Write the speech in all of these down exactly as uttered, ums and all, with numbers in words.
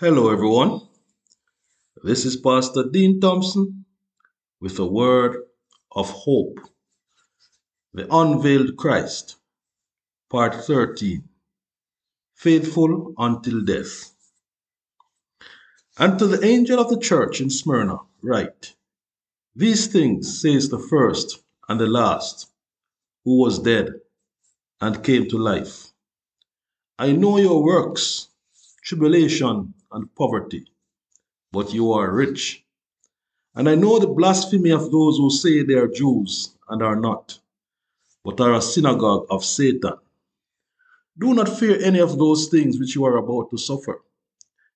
Hello everyone, this is Pastor Dean Thompson with a word of hope. The Unveiled Christ, Part thirteen, Faithful Until Death. And to the angel of the church in Smyrna write, These things says the first and the last, who was dead and came to life. I know your works, tribulation, and poverty, but you are rich. And I know the blasphemy of those who say they are Jews and are not, but are a synagogue of Satan. Do not fear any of those things which you are about to suffer.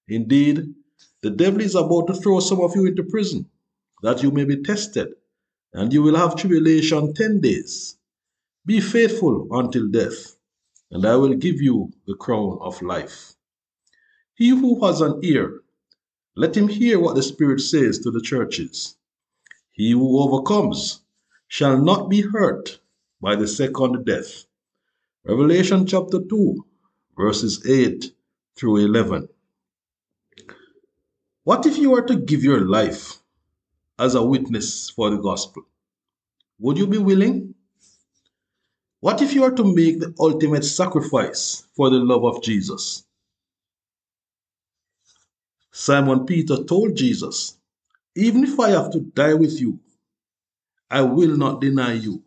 Indeed, the devil is about to throw some of you into prison, that you may be tested, and you will have tribulation ten days. Be faithful until death, and I will give you the crown of life. He who has an ear, let him hear what the Spirit says to the churches. He who overcomes shall not be hurt by the second death. Revelation chapter two, verses eight through eleven. What if you were to give your life as a witness for the gospel? Would you be willing? What if you were to make the ultimate sacrifice for the love of Jesus? Simon Peter told Jesus, Even if I have to die with you, I will not deny you.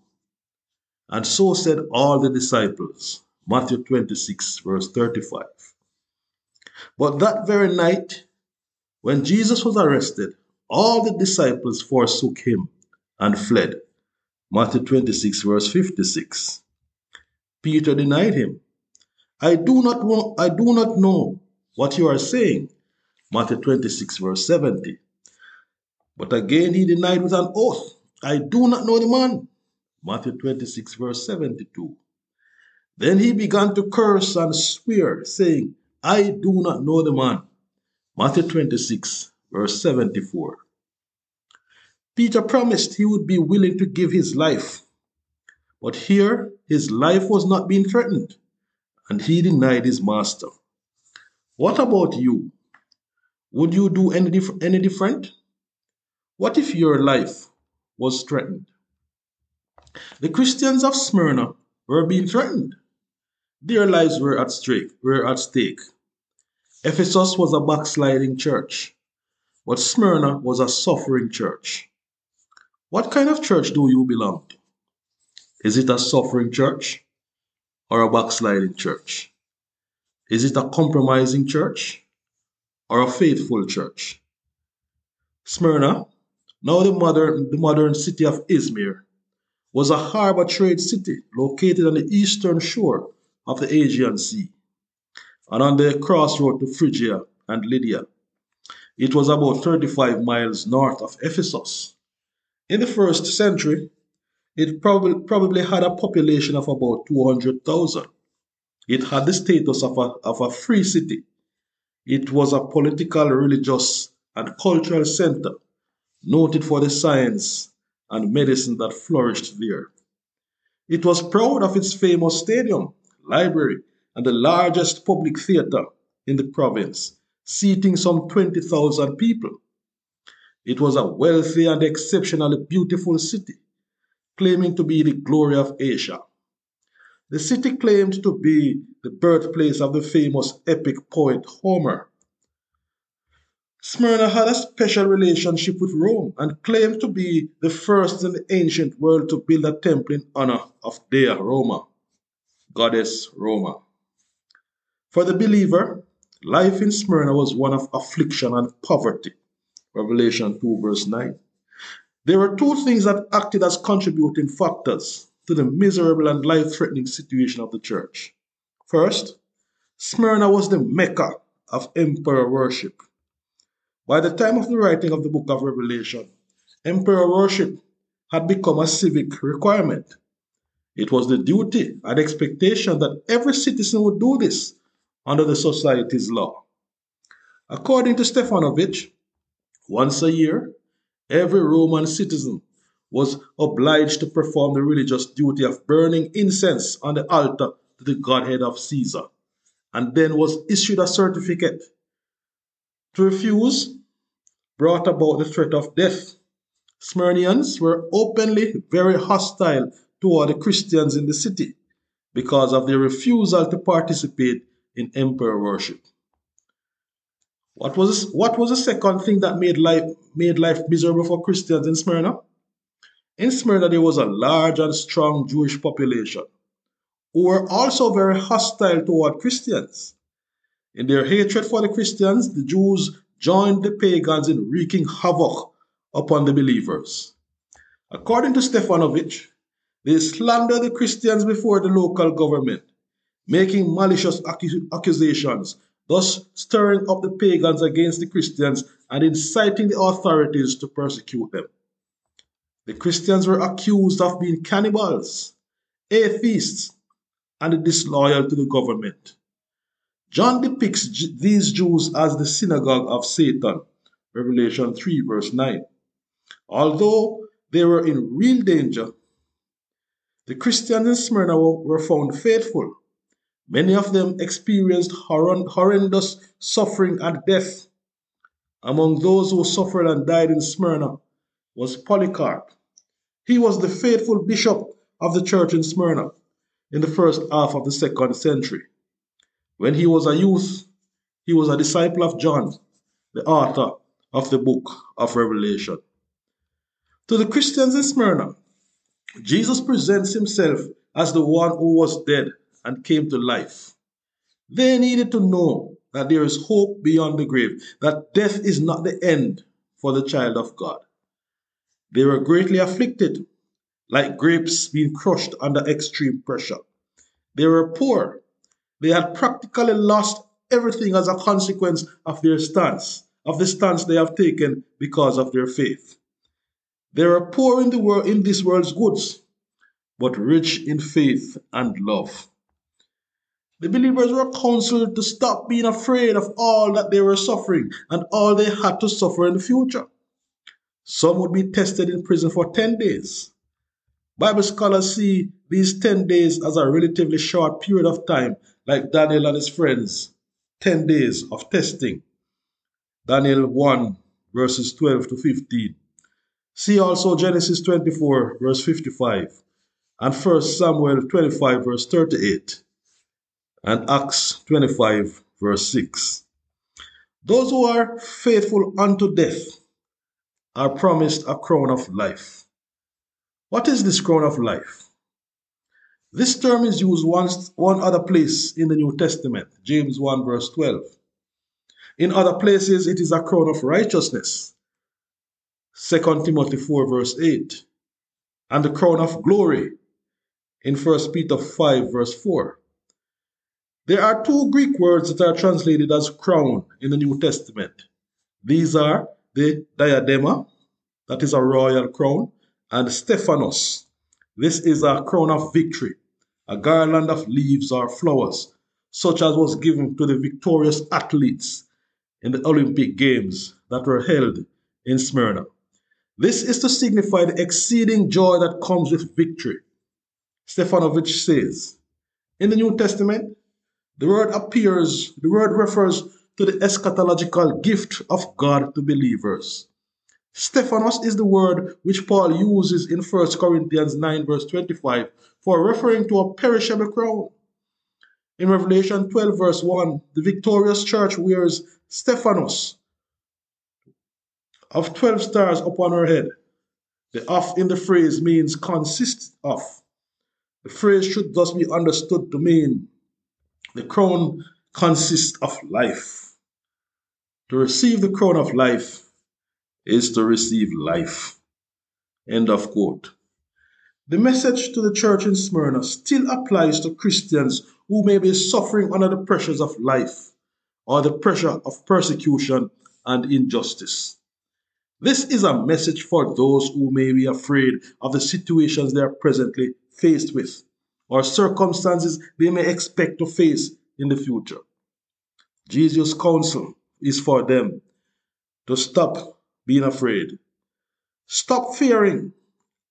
And so said all the disciples, Matthew twenty-six, verse thirty-five. But that very night, when Jesus was arrested, all the disciples forsook him and fled. Matthew twenty-six, verse fifty-six. Peter denied him. I do not want, I do not know what you are saying. Matthew twenty-six, verse seventy. But again he denied with an oath, I do not know the man. Matthew twenty-six, verse seventy-two. Then he began to curse and swear, saying, I do not know the man. Matthew twenty-six, verse seventy-four. Peter promised he would be willing to give his life. But here his life was not being threatened, and he denied his master. What about you? Would you do any, diff any different? What if your life was threatened? The Christians of Smyrna were being threatened. Their lives were at, stake, were at stake. Ephesus was a backsliding church, but Smyrna was a suffering church. What kind of church do you belong to? Is it a suffering church or a backsliding church? Is it a compromising church or a faithful church? Smyrna, now the modern, the modern city of Izmir, was a harbor trade city located on the eastern shore of the Aegean Sea and on the crossroad to Phrygia and Lydia. It was about thirty-five miles north of Ephesus. In the first century, it probably, probably had a population of about two hundred thousand. It had the status of a, of a free city. It was a political, religious, and cultural center, noted for the science and medicine that flourished there. It was proud of its famous stadium, library, and the largest public theater in the province, seating some twenty thousand people. It was a wealthy and exceptionally beautiful city, claiming to be the glory of Asia. The city claimed to be the birthplace of the famous epic poet Homer. Smyrna had a special relationship with Rome and claimed to be the first in the ancient world to build a temple in honor of Dea Roma, goddess Roma. For the believer, life in Smyrna was one of affliction and poverty, Revelation two verse nine. There were two things that acted as contributing factors to the miserable and life-threatening situation of the church. First, Smyrna was the Mecca of emperor worship. By the time of the writing of the book of Revelation, emperor worship had become a civic requirement. It was the duty and expectation that every citizen would do this under the society's law. According to Stefanovich, once a year, every Roman citizen was obliged to perform the religious duty of burning incense on the altar to the godhead of Caesar, and then was issued a certificate To refuse brought about the threat of death. Smyrnians were openly very hostile toward the Christians in the city because of their refusal to participate in emperor worship. What was, what was the second thing that made life, made life miserable for Christians in Smyrna? In Smyrna, there was a large and strong Jewish population who were also very hostile toward Christians. In their hatred for the Christians, the Jews joined the pagans in wreaking havoc upon the believers. According to Stefanovich, they slandered the Christians before the local government, making malicious accusations, thus stirring up the pagans against the Christians and inciting the authorities to persecute them. The Christians were accused of being cannibals, atheists, and disloyal to the government. John depicts these Jews as the synagogue of Satan, Revelation three verse nine. Although they were in real danger, the Christians in Smyrna were found faithful. Many of them experienced horrendous suffering and death. Among those who suffered and died in Smyrna was Polycarp. He was the faithful bishop of the church in Smyrna in the first half of the second century. When he was a youth, he was a disciple of John, the author of the book of Revelation. To the Christians in Smyrna, Jesus presents himself as the one who was dead and came to life. They needed to know that there is hope beyond the grave, that death is not the end for the child of God. They were greatly afflicted, like grapes being crushed under extreme pressure. They were poor. They had practically lost everything as a consequence of their stance, of the stance they have taken because of their faith. They were poor in the world, in this world's goods, but rich in faith and love. The believers were counseled to stop being afraid of all that they were suffering and all they had to suffer in the future. Some would be tested in prison for ten days. Bible scholars see these ten days as a relatively short period of time, like Daniel and his friends, ten days of testing. Daniel one, verses twelve to fifteen. See also Genesis twenty-four, verse fifty-five, and First Samuel twenty-five, verse thirty-eight, and Acts twenty-five, verse six. Those who are faithful unto death are promised a crown of life. What is this crown of life? This term is used once, one other place in the New Testament, James one verse twelve. In other places, it is a crown of righteousness, Second Timothy four verse eight, and the crown of glory in First Peter five verse four. There are two Greek words that are translated as crown in the New Testament. These are the diadema, that is a royal crown, and Stephanos. This is a crown of victory, a garland of leaves or flowers, such as was given to the victorious athletes in the Olympic Games that were held in Smyrna. This is to signify the exceeding joy that comes with victory. Stefanovich says, in the New Testament, the word appears, the word refers to the eschatological gift of God to believers. Stephanos is the word which Paul uses in First Corinthians nine verse twenty-five for referring to a perishable crown. In Revelation twelve verse one, the victorious church wears Stephanos of twelve stars upon her head. The "of" in the phrase means "consists of." The phrase should thus be understood to mean the crown consists of life. To receive the crown of life is to receive life. End of quote. The message to the church in Smyrna still applies to Christians who may be suffering under the pressures of life or the pressure of persecution and injustice. This is a message for those who may be afraid of the situations they are presently faced with or circumstances they may expect to face in the future. Jesus' counsel is for them to stop being afraid. Stop fearing.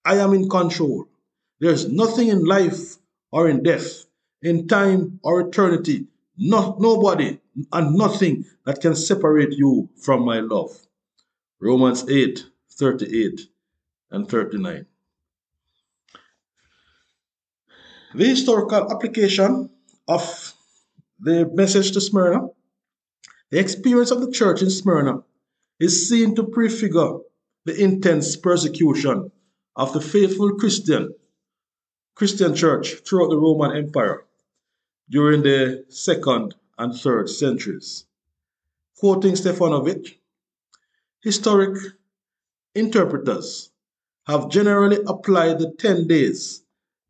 I am in control. There is nothing in life or in death, in time or eternity, Not nobody and nothing that can separate you from my love. Romans eight, thirty-eight and thirty-nine. The historical application of the message to Smyrna. The experience of the church in Smyrna is seen to prefigure the intense persecution of the faithful Christian, Christian church throughout the Roman Empire during the second and third centuries. Quoting Stefanovich, historic interpreters have generally applied the ten days,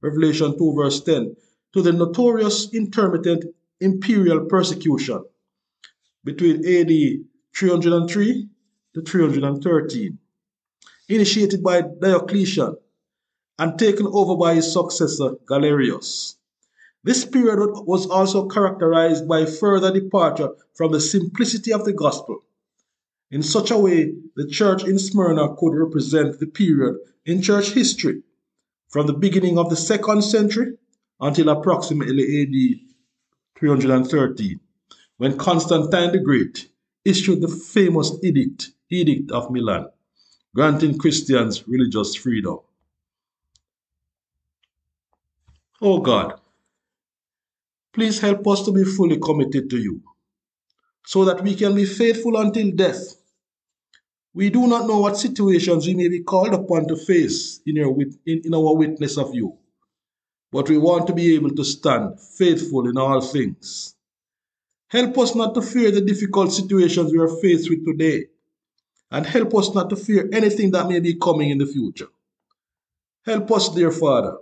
Revelation two verse ten, to the notorious intermittent imperial persecution between A D three oh three to three thirteen, initiated by Diocletian and taken over by his successor Galerius. This period was also characterized by further departure from the simplicity of the gospel. In such a way, the church in Smyrna could represent the period in church history from the beginning of the second century until approximately A D three thirteen, when Constantine the Great issued the famous edict, Edict of Milan, granting Christians religious freedom. Oh God, please help us to be fully committed to you, so that we can be faithful until death. We do not know what situations we may be called upon to face in, your, in, in our witness of you, but we want to be able to stand faithful in all things. Help us not to fear the difficult situations we are faced with today, and help us not to fear anything that may be coming in the future. Help us, dear Father,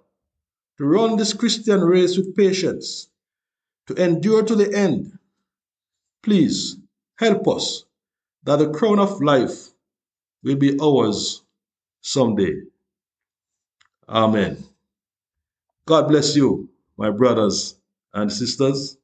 to run this Christian race with patience, to endure to the end. Please help us that the crown of life will be ours someday. Amen. God bless you, my brothers and sisters.